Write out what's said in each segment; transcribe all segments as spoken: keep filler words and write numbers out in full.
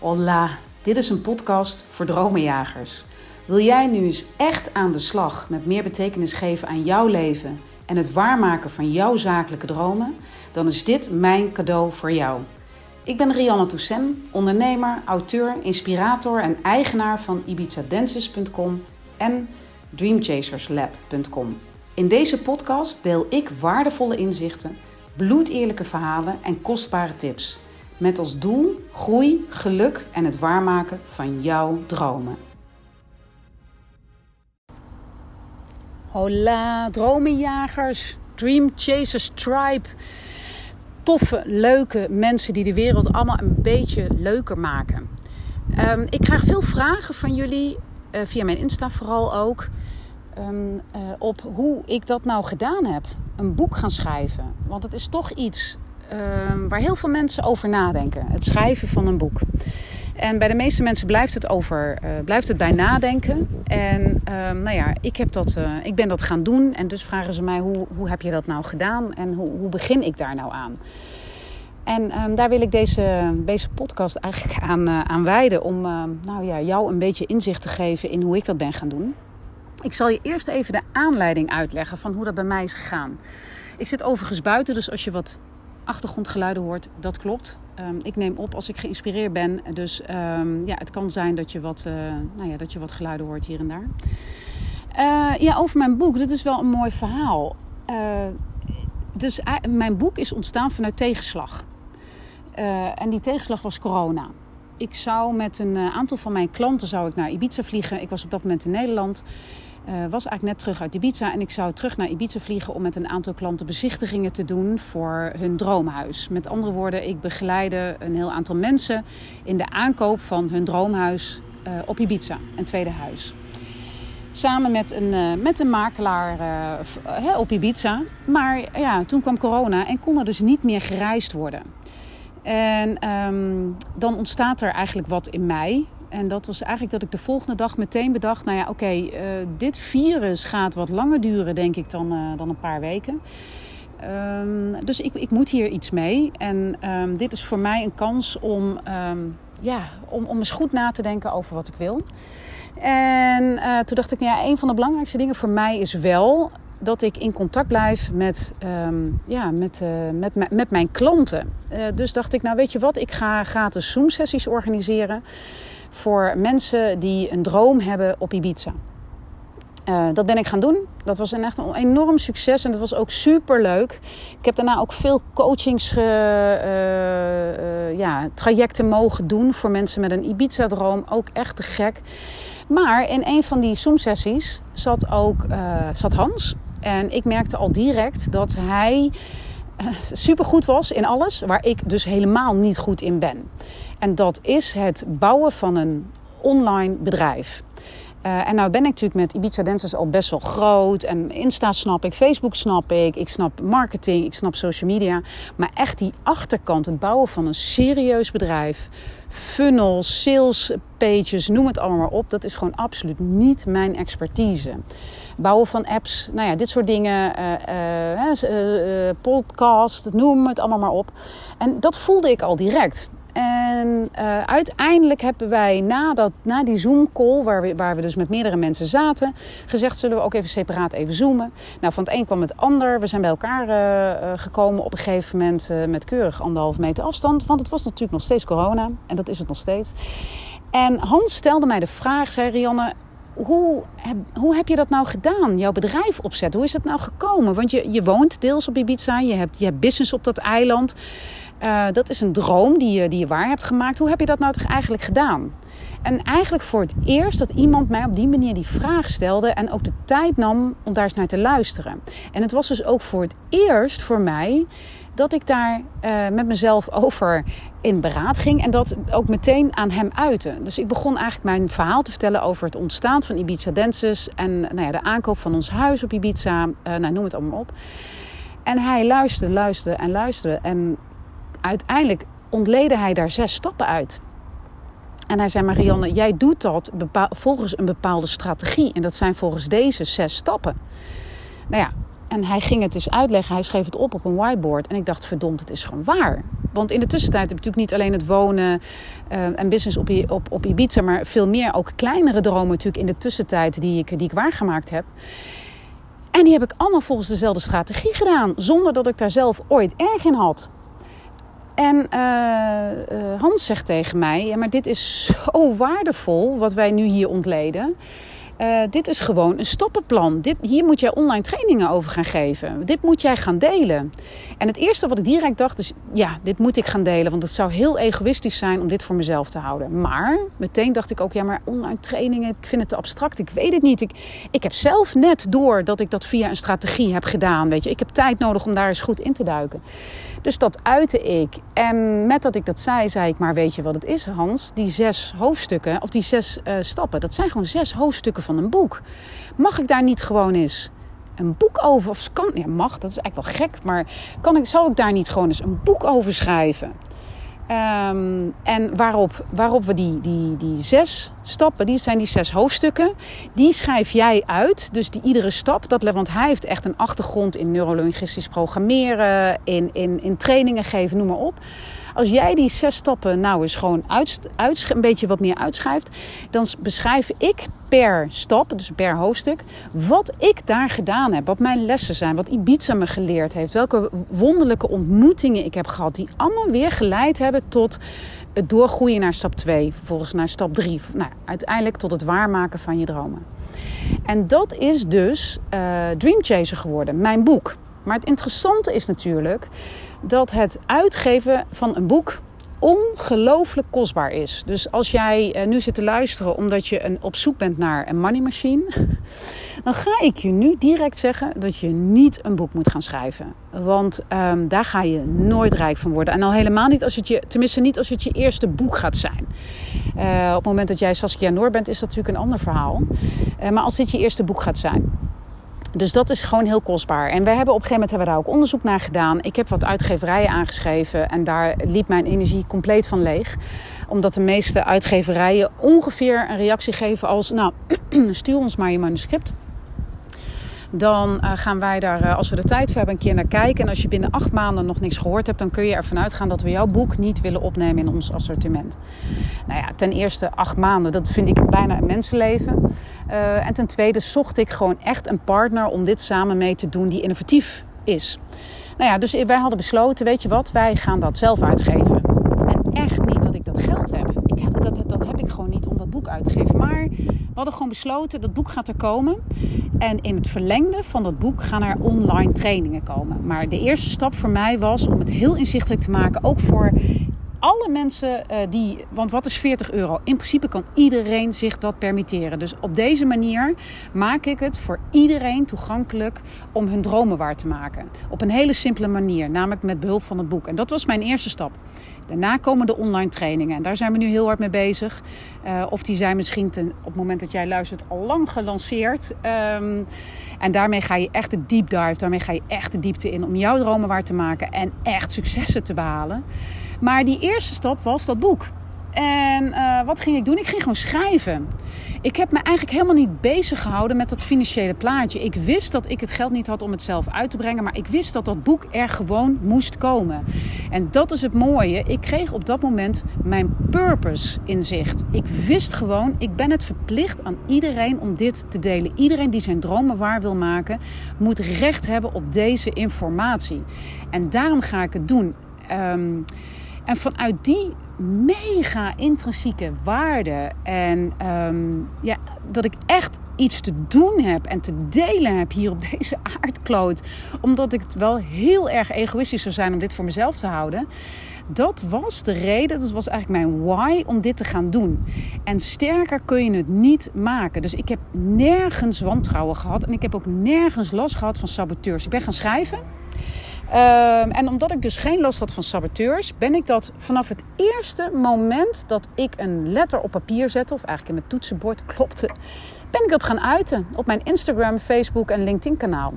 Hola, dit is een podcast voor dromenjagers. Wil jij nu eens echt aan de slag met meer betekenis geven aan jouw leven en het waarmaken van jouw zakelijke dromen? Dan is dit mijn cadeau voor jou. Ik ben Rianne Toussaint, ondernemer, auteur, inspirator en eigenaar van Ibiza Dances punt com en Dream Chasers Lab punt com. In deze podcast deel ik waardevolle inzichten, bloedeerlijke verhalen en kostbare tips. Met als doel groei, geluk en het waarmaken van jouw dromen. Hola, dromenjagers, Dream Chasers Tribe. Toffe, leuke mensen die de wereld allemaal een beetje leuker maken. Um, ik krijg veel vragen van jullie, uh, via mijn Insta vooral ook, um, uh, op hoe ik dat nou gedaan heb. Een boek gaan schrijven, want het is toch iets... Um, waar heel veel mensen over nadenken. Het schrijven van een boek. En bij de meeste mensen blijft het, over, uh, blijft het bij nadenken. En um, nou ja, ik, heb dat, uh, ik ben dat gaan doen. En dus vragen ze mij, hoe, hoe heb je dat nou gedaan? En hoe, hoe begin ik daar nou aan? En um, daar wil ik deze, deze podcast eigenlijk aan, uh, aan wijden. Om uh, nou ja, jou een beetje inzicht te geven in hoe ik dat ben gaan doen. Ik zal je eerst even de aanleiding uitleggen van hoe dat bij mij is gegaan. Ik zit overigens buiten, dus als je wat... achtergrondgeluiden hoort, dat klopt. Um, ik neem op als ik geïnspireerd ben. Dus um, ja, het kan zijn dat je, wat, uh, nou ja, dat je wat geluiden hoort hier en daar. Uh, ja, over mijn boek. Dit is wel een mooi verhaal. Uh, dus uh, mijn boek is ontstaan vanuit tegenslag. Uh, en die tegenslag was corona. Ik zou met een uh, aantal van mijn klanten zou ik naar Ibiza vliegen. Ik was op dat moment in Nederland. Ik uh, was eigenlijk net terug uit Ibiza en ik zou terug naar Ibiza vliegen om met een aantal klanten bezichtigingen te doen voor hun droomhuis. Met andere woorden, ik begeleide een heel aantal mensen in de aankoop van hun droomhuis uh, op Ibiza, een tweede huis. Samen met een, uh, met een makelaar uh, uh, op Ibiza. Maar ja, toen kwam corona en kon er dus niet meer gereisd worden. En um, dan ontstaat er eigenlijk wat in mij. En dat was eigenlijk dat ik de volgende dag meteen bedacht... nou ja, oké, okay, uh, dit virus gaat wat langer duren, denk ik, dan, uh, dan een paar weken. Um, dus ik, ik moet hier iets mee. En um, dit is voor mij een kans om, um, ja, om, om eens goed na te denken over wat ik wil. En uh, toen dacht ik, nou ja, een van de belangrijkste dingen voor mij is wel... dat ik in contact blijf met, um, ja, met, uh, met, met mijn klanten. Uh, dus dacht ik, nou weet je wat, ik ga gratis Zoom-sessies organiseren... voor mensen die een droom hebben op Ibiza. Uh, dat ben ik gaan doen. Dat was een echt een enorm succes en dat was ook superleuk. Ik heb daarna ook veel coachings, uh, uh, ja, trajecten mogen doen... voor mensen met een Ibiza-droom. Ook echt te gek. Maar in een van die Zoom-sessies zat ook uh, zat Hans. En ik merkte al direct dat hij... supergoed was in alles waar ik dus helemaal niet goed in ben. En dat is het bouwen van een online bedrijf. Uh, en nou ben ik natuurlijk met Ibiza Dancers al best wel groot. En Insta snap ik, Facebook snap ik, ik snap marketing, ik snap social media. Maar echt die achterkant, het bouwen van een serieus bedrijf... funnels, sales pages, noem het allemaal maar op. Dat is gewoon absoluut niet mijn expertise. Bouwen van apps, nou ja, dit soort dingen, uh, uh, uh, podcast, noem het allemaal maar op. En dat voelde ik al direct. En uh, uiteindelijk hebben wij na, dat, na die Zoom-call, waar we, waar we dus met meerdere mensen zaten... gezegd, zullen we ook even separaat even zoomen? Nou, van het een kwam het ander. We zijn bij elkaar uh, gekomen op een gegeven moment uh, met keurig anderhalf meter afstand. Want het was natuurlijk nog steeds corona. En dat is het nog steeds. En Hans stelde mij de vraag, zei Rianne... Hoe heb, hoe heb je dat nou gedaan, jouw bedrijf opzetten? Hoe is dat nou gekomen? Want je, je woont deels op Ibiza, je hebt, je hebt business op dat eiland... Uh, dat is een droom die je, die je waar hebt gemaakt. Hoe heb je dat nou toch eigenlijk gedaan? En eigenlijk voor het eerst dat iemand mij op die manier die vraag stelde... en ook de tijd nam om daar eens naar te luisteren. En het was dus ook voor het eerst voor mij... dat ik daar uh, met mezelf over in beraad ging... en dat ook meteen aan hem uitte. Dus ik begon eigenlijk mijn verhaal te vertellen... over het ontstaan van Ibiza Dances... en nou ja, de aankoop van ons huis op Ibiza. Uh, nou, noem het allemaal op. En hij luisterde, luisterde en luisterde... en uiteindelijk ontleedde hij daar zes stappen uit. En hij zei, Marianne, jij doet dat bepaal, volgens een bepaalde strategie. En dat zijn volgens deze zes stappen. Nou ja, En hij ging het dus uitleggen. Hij schreef het op op een whiteboard. En ik dacht, verdomd, het is gewoon waar. Want in de tussentijd heb ik natuurlijk niet alleen het wonen uh, en business op, op, op Ibiza... maar veel meer ook kleinere dromen natuurlijk in de tussentijd die ik, die ik waargemaakt heb. En die heb ik allemaal volgens dezelfde strategie gedaan. Zonder dat ik daar zelf ooit erg in had. En uh, uh, Hans zegt tegen mij... ja, maar dit is zo waardevol wat wij nu hier ontleden... Uh, dit is gewoon een stappenplan. Dit, hier moet jij online trainingen over gaan geven. Dit moet jij gaan delen. En het eerste wat ik direct dacht is... ja, dit moet ik gaan delen. Want het zou heel egoïstisch zijn om dit voor mezelf te houden. Maar meteen dacht ik ook... ja, maar online trainingen, ik vind het te abstract. Ik weet het niet. Ik, ik heb zelf net door dat ik dat via een strategie heb gedaan. Weet je. Ik heb tijd nodig om daar eens goed in te duiken. Dus dat uitte ik. En met dat ik dat zei, zei ik... maar weet je wat het is, Hans? Die zes hoofdstukken, of die zes uh, stappen... dat zijn gewoon zes hoofdstukken... van een boek. Mag ik daar niet gewoon eens een boek over? Of kan, ja, mag, dat is eigenlijk wel gek, maar kan ik, zal ik daar niet gewoon eens een boek over schrijven? Um, en waarop, waarop we die, die, die zes stappen, die zijn die zes hoofdstukken, die schrijf jij uit. Dus die iedere stap, dat, want hij heeft echt een achtergrond in neurolinguistisch programmeren, in, in, in trainingen geven, noem maar op. Als jij die zes stappen nou eens gewoon uit, uit, een beetje wat meer uitschrijft, dan beschrijf ik per stap, dus per hoofdstuk, wat ik daar gedaan heb. Wat mijn lessen zijn, wat Ibiza me geleerd heeft. Welke wonderlijke ontmoetingen ik heb gehad, die allemaal weer geleid hebben tot het doorgroeien naar stap twee. Vervolgens naar stap drie. Nou, uiteindelijk tot het waarmaken van je dromen. En dat is dus uh, Dream Chaser geworden, mijn boek. Maar het interessante is natuurlijk dat het uitgeven van een boek ongelooflijk kostbaar is. Dus als jij nu zit te luisteren omdat je een, op zoek bent naar een money machine... dan ga ik je nu direct zeggen dat je niet een boek moet gaan schrijven. Want um, daar ga je nooit rijk van worden. En al helemaal niet als het je, tenminste niet als het je eerste boek gaat zijn. Uh, op het moment dat jij Saskia Noor bent is dat natuurlijk een ander verhaal. Uh, maar als dit je eerste boek gaat zijn... Dus dat is gewoon heel kostbaar. En we hebben op een gegeven moment hebben we daar ook onderzoek naar gedaan. Ik heb wat uitgeverijen aangeschreven en daar liep mijn energie compleet van leeg. Omdat de meeste uitgeverijen ongeveer een reactie geven als... nou, stuur ons maar je manuscript. Dan uh, gaan wij daar, uh, als we de tijd voor hebben, een keer naar kijken. En als je binnen acht maanden nog niks gehoord hebt... dan kun je ervan uitgaan dat we jouw boek niet willen opnemen in ons assortiment. Nou ja, ten eerste acht maanden, dat vind ik bijna een mensenleven. Uh, en ten tweede zocht ik gewoon echt een partner om dit samen mee te doen die innovatief is. Nou ja, dus wij hadden besloten, weet je wat, wij gaan dat zelf uitgeven. En echt niet dat ik dat geld heb. Ik heb dat, dat, dat heb ik gewoon niet om dat boek uit te geven. Maar... we hadden gewoon besloten, dat boek gaat er komen. En in het verlengde van dat boek gaan er online trainingen komen. Maar de eerste stap voor mij was om het heel inzichtelijk te maken. Ook voor alle mensen die... want wat is veertig euro? In principe kan iedereen zich dat permitteren. Dus op deze manier maak ik het voor iedereen toegankelijk... om hun dromen waar te maken. Op een hele simpele manier. Namelijk met behulp van het boek. En dat was mijn eerste stap. Daarna komen de online trainingen. En daar zijn we nu heel hard mee bezig. Uh, of die zijn misschien ten, op het moment dat jij luistert al lang gelanceerd. Um, en daarmee ga je echt de deep dive. Daarmee ga je echt de diepte in om jouw dromen waar te maken. En echt successen te behalen. Maar die eerste stap was dat boek. En uh, wat ging ik doen? Ik ging gewoon schrijven. Ik heb me eigenlijk helemaal niet bezig gehouden met dat financiële plaatje. Ik wist dat ik het geld niet had om het zelf uit te brengen. Maar ik wist dat dat boek er gewoon moest komen. En dat is het mooie. Ik kreeg op dat moment mijn purpose in zicht. Ik wist gewoon, ik ben het verplicht aan iedereen om dit te delen. Iedereen die zijn dromen waar wil maken, moet recht hebben op deze informatie. En daarom ga ik het doen. Um, en vanuit die... mega intrinsieke waarde en um, ja, dat ik echt iets te doen heb en te delen heb hier op deze aardkloot, omdat ik het wel heel erg egoïstisch zou zijn om dit voor mezelf te houden. Dat was de reden, dat was eigenlijk mijn why om dit te gaan doen. En sterker kun je het niet maken. Dus ik heb nergens wantrouwen gehad en ik heb ook nergens last gehad van saboteurs. Ik ben gaan schrijven. Uh, en omdat ik dus geen last had van saboteurs... ben ik dat vanaf het eerste moment dat ik een letter op papier zette... of eigenlijk in mijn toetsenbord klopte... ben ik dat gaan uiten op mijn Instagram, Facebook en LinkedIn kanaal.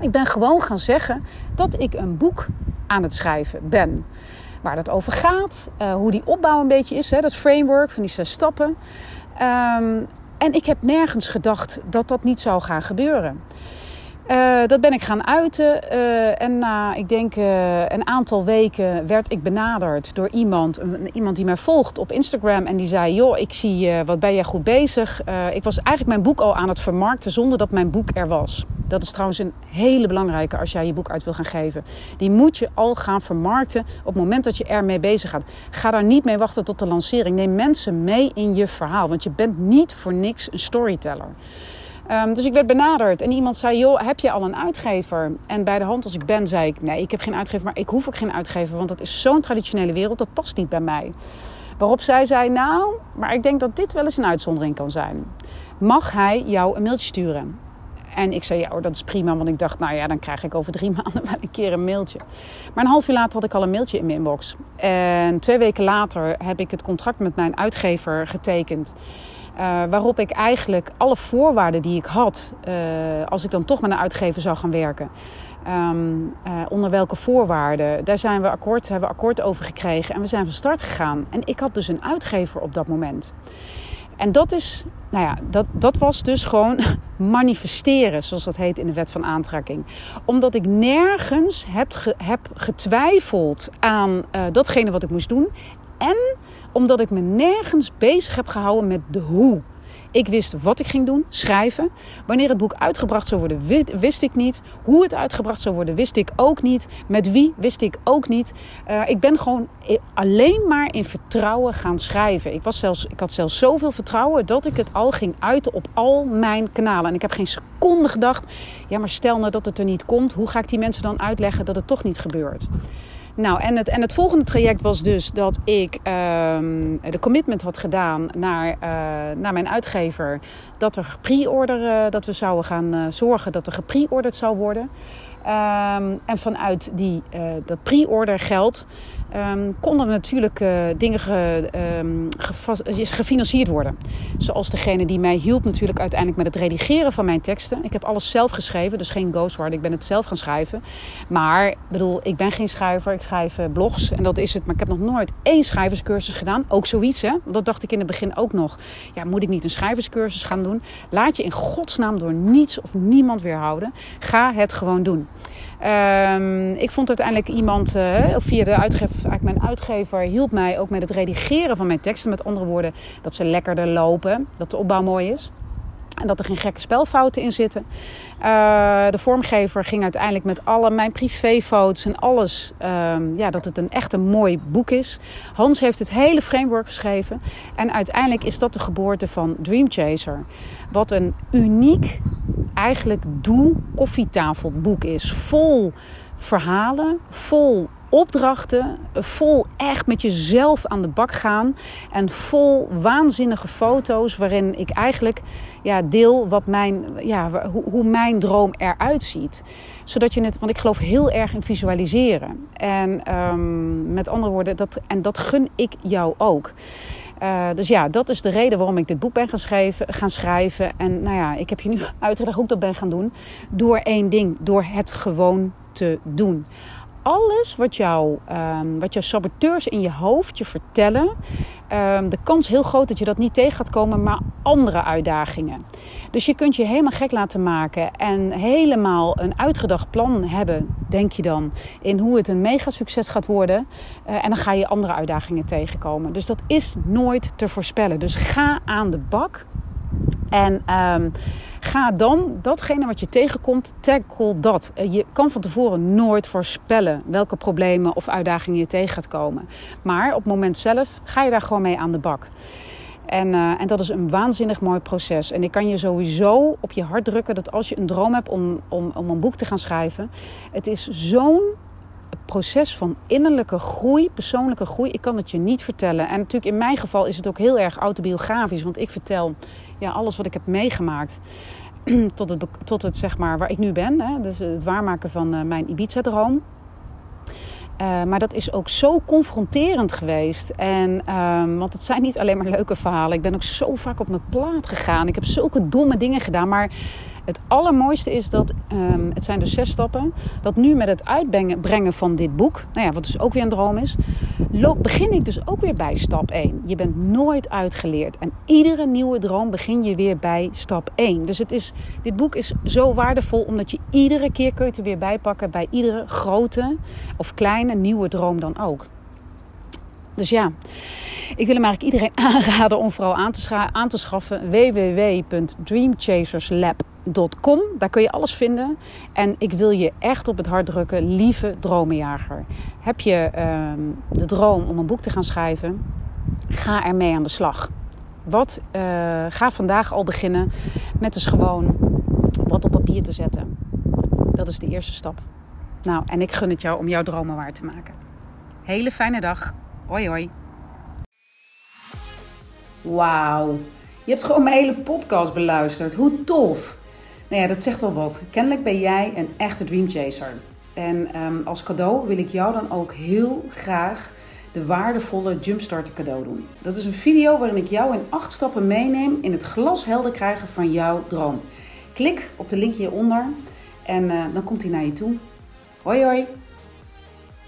Ik ben gewoon gaan zeggen dat ik een boek aan het schrijven ben. Waar dat over gaat, uh, hoe die opbouw een beetje is... Hè, dat framework van die zes stappen. Um, en ik heb nergens gedacht dat dat niet zou gaan gebeuren. Uh, dat ben ik gaan uiten uh, en na, ik denk, uh, een aantal weken werd ik benaderd door iemand, een, iemand die mij volgt op Instagram. En die zei, joh, ik zie, uh, wat ben jij goed bezig? Uh, ik was eigenlijk mijn boek al aan het vermarkten zonder dat mijn boek er was. Dat is trouwens een hele belangrijke als jij je boek uit wil gaan geven. Die moet je al gaan vermarkten op het moment dat je ermee bezig gaat. Ga daar niet mee wachten tot de lancering. Neem mensen mee in je verhaal, want je bent niet voor niks een storyteller. Um, dus ik werd benaderd en iemand zei, joh, heb je al een uitgever? En bij de hand als ik ben, zei ik, nee, ik heb geen uitgever, maar ik hoef ook geen uitgever. Want dat is zo'n traditionele wereld, dat past niet bij mij. Waarop zij zei, nou, maar ik denk dat dit wel eens een uitzondering kan zijn. Mag hij jou een mailtje sturen? En ik zei, ja, oh, dat is prima, want ik dacht, nou ja, dan krijg ik over drie maanden wel een keer een mailtje. Maar een half uur later had ik al een mailtje in mijn inbox. En twee weken later heb ik het contract met mijn uitgever getekend. Uh, waarop ik eigenlijk alle voorwaarden die ik had, uh, als ik dan toch met een uitgever zou gaan werken. Um, uh, onder welke voorwaarden, daar zijn we akkoord, hebben we akkoord over gekregen en we zijn van start gegaan. En ik had dus een uitgever op dat moment. En dat is, nou ja, dat, dat was dus gewoon manifesteren, zoals dat heet in de wet van aantrekking. Omdat ik nergens heb, ge, heb getwijfeld aan uh, datgene wat ik moest doen. En omdat ik me nergens bezig heb gehouden met de hoe. Ik wist wat ik ging doen, schrijven. Wanneer het boek uitgebracht zou worden, wist ik niet. Hoe het uitgebracht zou worden, wist ik ook niet. Met wie, wist ik ook niet. Uh, ik ben gewoon alleen maar in vertrouwen gaan schrijven. Ik was zelfs, ik had zelfs zoveel vertrouwen dat ik het al ging uiten op al mijn kanalen. En ik heb geen seconde gedacht, ja, maar stel nou dat het er niet komt. Hoe ga ik die mensen dan uitleggen dat het toch niet gebeurt? Nou, en het, en het volgende traject was dus dat ik uh, de commitment had gedaan naar, uh, naar mijn uitgever. Dat er gepre-order, uh, dat we zouden gaan uh, zorgen dat er gepre-orderd zou worden. Um, en vanuit die, uh, dat pre-order geld um, konden natuurlijk uh, dingen ge, um, ge, gefinancierd worden. Zoals degene die mij hielp natuurlijk uiteindelijk met het redigeren van mijn teksten. Ik heb alles zelf geschreven, dus geen ghostwriter. Ik ben het zelf gaan schrijven. Maar bedoel, ik ben geen schrijver. Ik schrijf uh, blogs en dat is het. Maar ik heb nog nooit één schrijverscursus gedaan. Ook zoiets, hè. Dat dacht ik in het begin ook nog. Ja, moet ik niet een schrijverscursus gaan doen? Laat je in godsnaam door niets of niemand weerhouden. Ga het gewoon doen. Um, ik vond uiteindelijk iemand, uh, via de uitgever, eigenlijk mijn uitgever, hielp mij ook met het redigeren van mijn teksten. Met andere woorden, dat ze lekkerder lopen, dat de opbouw mooi is. En dat er geen gekke spelfouten in zitten. Uh, de vormgever ging uiteindelijk met alle mijn privéfoto's en alles. Uh, ja, dat het een echt een mooi boek is. Hans heeft het hele framework geschreven. En uiteindelijk is dat de geboorte van Dream Chaser. Wat een uniek, eigenlijk doe koffietafelboek is. Vol verhalen, vol opdrachten, vol echt met jezelf aan de bak gaan en vol waanzinnige foto's waarin ik eigenlijk ja, deel wat mijn, ja, hoe mijn droom eruit ziet. Zodat je het, want ik geloof heel erg in visualiseren. En um, met andere woorden, dat, en dat gun ik jou ook. Uh, dus ja, dat is de reden waarom ik dit boek ben gaan schrijven, gaan schrijven. En nou ja, ik heb je nu uitgelegd hoe ik dat ben gaan doen. Door één ding, door het gewoon te doen. Alles wat, jou, um, wat jouw saboteurs in je hoofd je vertellen. Um, de kans heel groot dat je dat niet tegen gaat komen. Maar andere uitdagingen. Dus je kunt je helemaal gek laten maken. En helemaal een uitgedacht plan hebben. Denk je dan. In hoe het een mega succes gaat worden. Uh, en dan ga je andere uitdagingen tegenkomen. Dus dat is nooit te voorspellen. Dus ga aan de bak. En um, ga dan datgene wat je tegenkomt, tackle dat. Je kan van tevoren nooit voorspellen welke problemen of uitdagingen je tegen gaat komen. Maar op het moment zelf ga je daar gewoon mee aan de bak. En, uh, en dat is een waanzinnig mooi proces. En ik kan je sowieso op je hart drukken dat als je een droom hebt om, om, om een boek te gaan schrijven. Het is zo'n proces van innerlijke groei, persoonlijke groei. Ik kan het je niet vertellen. En natuurlijk in mijn geval is het ook heel erg autobiografisch. Want ik vertel ja, alles wat ik heb meegemaakt. Tot het, tot het zeg maar waar ik nu ben. Hè? Dus het waarmaken van uh, mijn Ibiza-droom. Uh, maar dat is ook zo confronterend geweest. En, uh, want het zijn niet alleen maar leuke verhalen. Ik ben ook zo vaak op mijn plaat gegaan. Ik heb zulke domme dingen gedaan. Maar Het allermooiste is dat, um, het zijn dus zes stappen, dat nu met het uitbrengen van dit boek, nou ja, wat dus ook weer een droom is, loop, begin ik dus ook weer bij stap één. Je bent nooit uitgeleerd en iedere nieuwe droom begin je weer bij stap één. Dus het is, dit boek is zo waardevol omdat je iedere keer kun je het er weer bij pakken bij iedere grote of kleine nieuwe droom dan ook. Dus ja, ik wil hem eigenlijk iedereen aanraden om vooral aan te, scha- aan te schaffen. w w w punt dream chasers lab punt com. Daar kun je alles vinden. En ik wil je echt op het hart drukken, lieve dromenjager. Heb je uh, de droom om een boek te gaan schrijven? Ga ermee aan de slag. Wat, uh, ga vandaag al beginnen met dus gewoon wat op papier te zetten. Dat is de eerste stap. Nou, en ik gun het jou om jouw dromen waar te maken. Hele fijne dag. Hoi hoi. Wauw, je hebt gewoon mijn hele podcast beluisterd. Hoe tof. Nou ja, dat zegt wel wat. Kennelijk ben jij een echte dreamchaser. En um, als cadeau wil ik jou dan ook heel graag de waardevolle Jumpstart cadeau doen. Dat is een video waarin ik jou in acht stappen meeneem in het glashelder krijgen van jouw droom. Klik op de link hieronder en uh, dan komt hij naar je toe. Hoi hoi.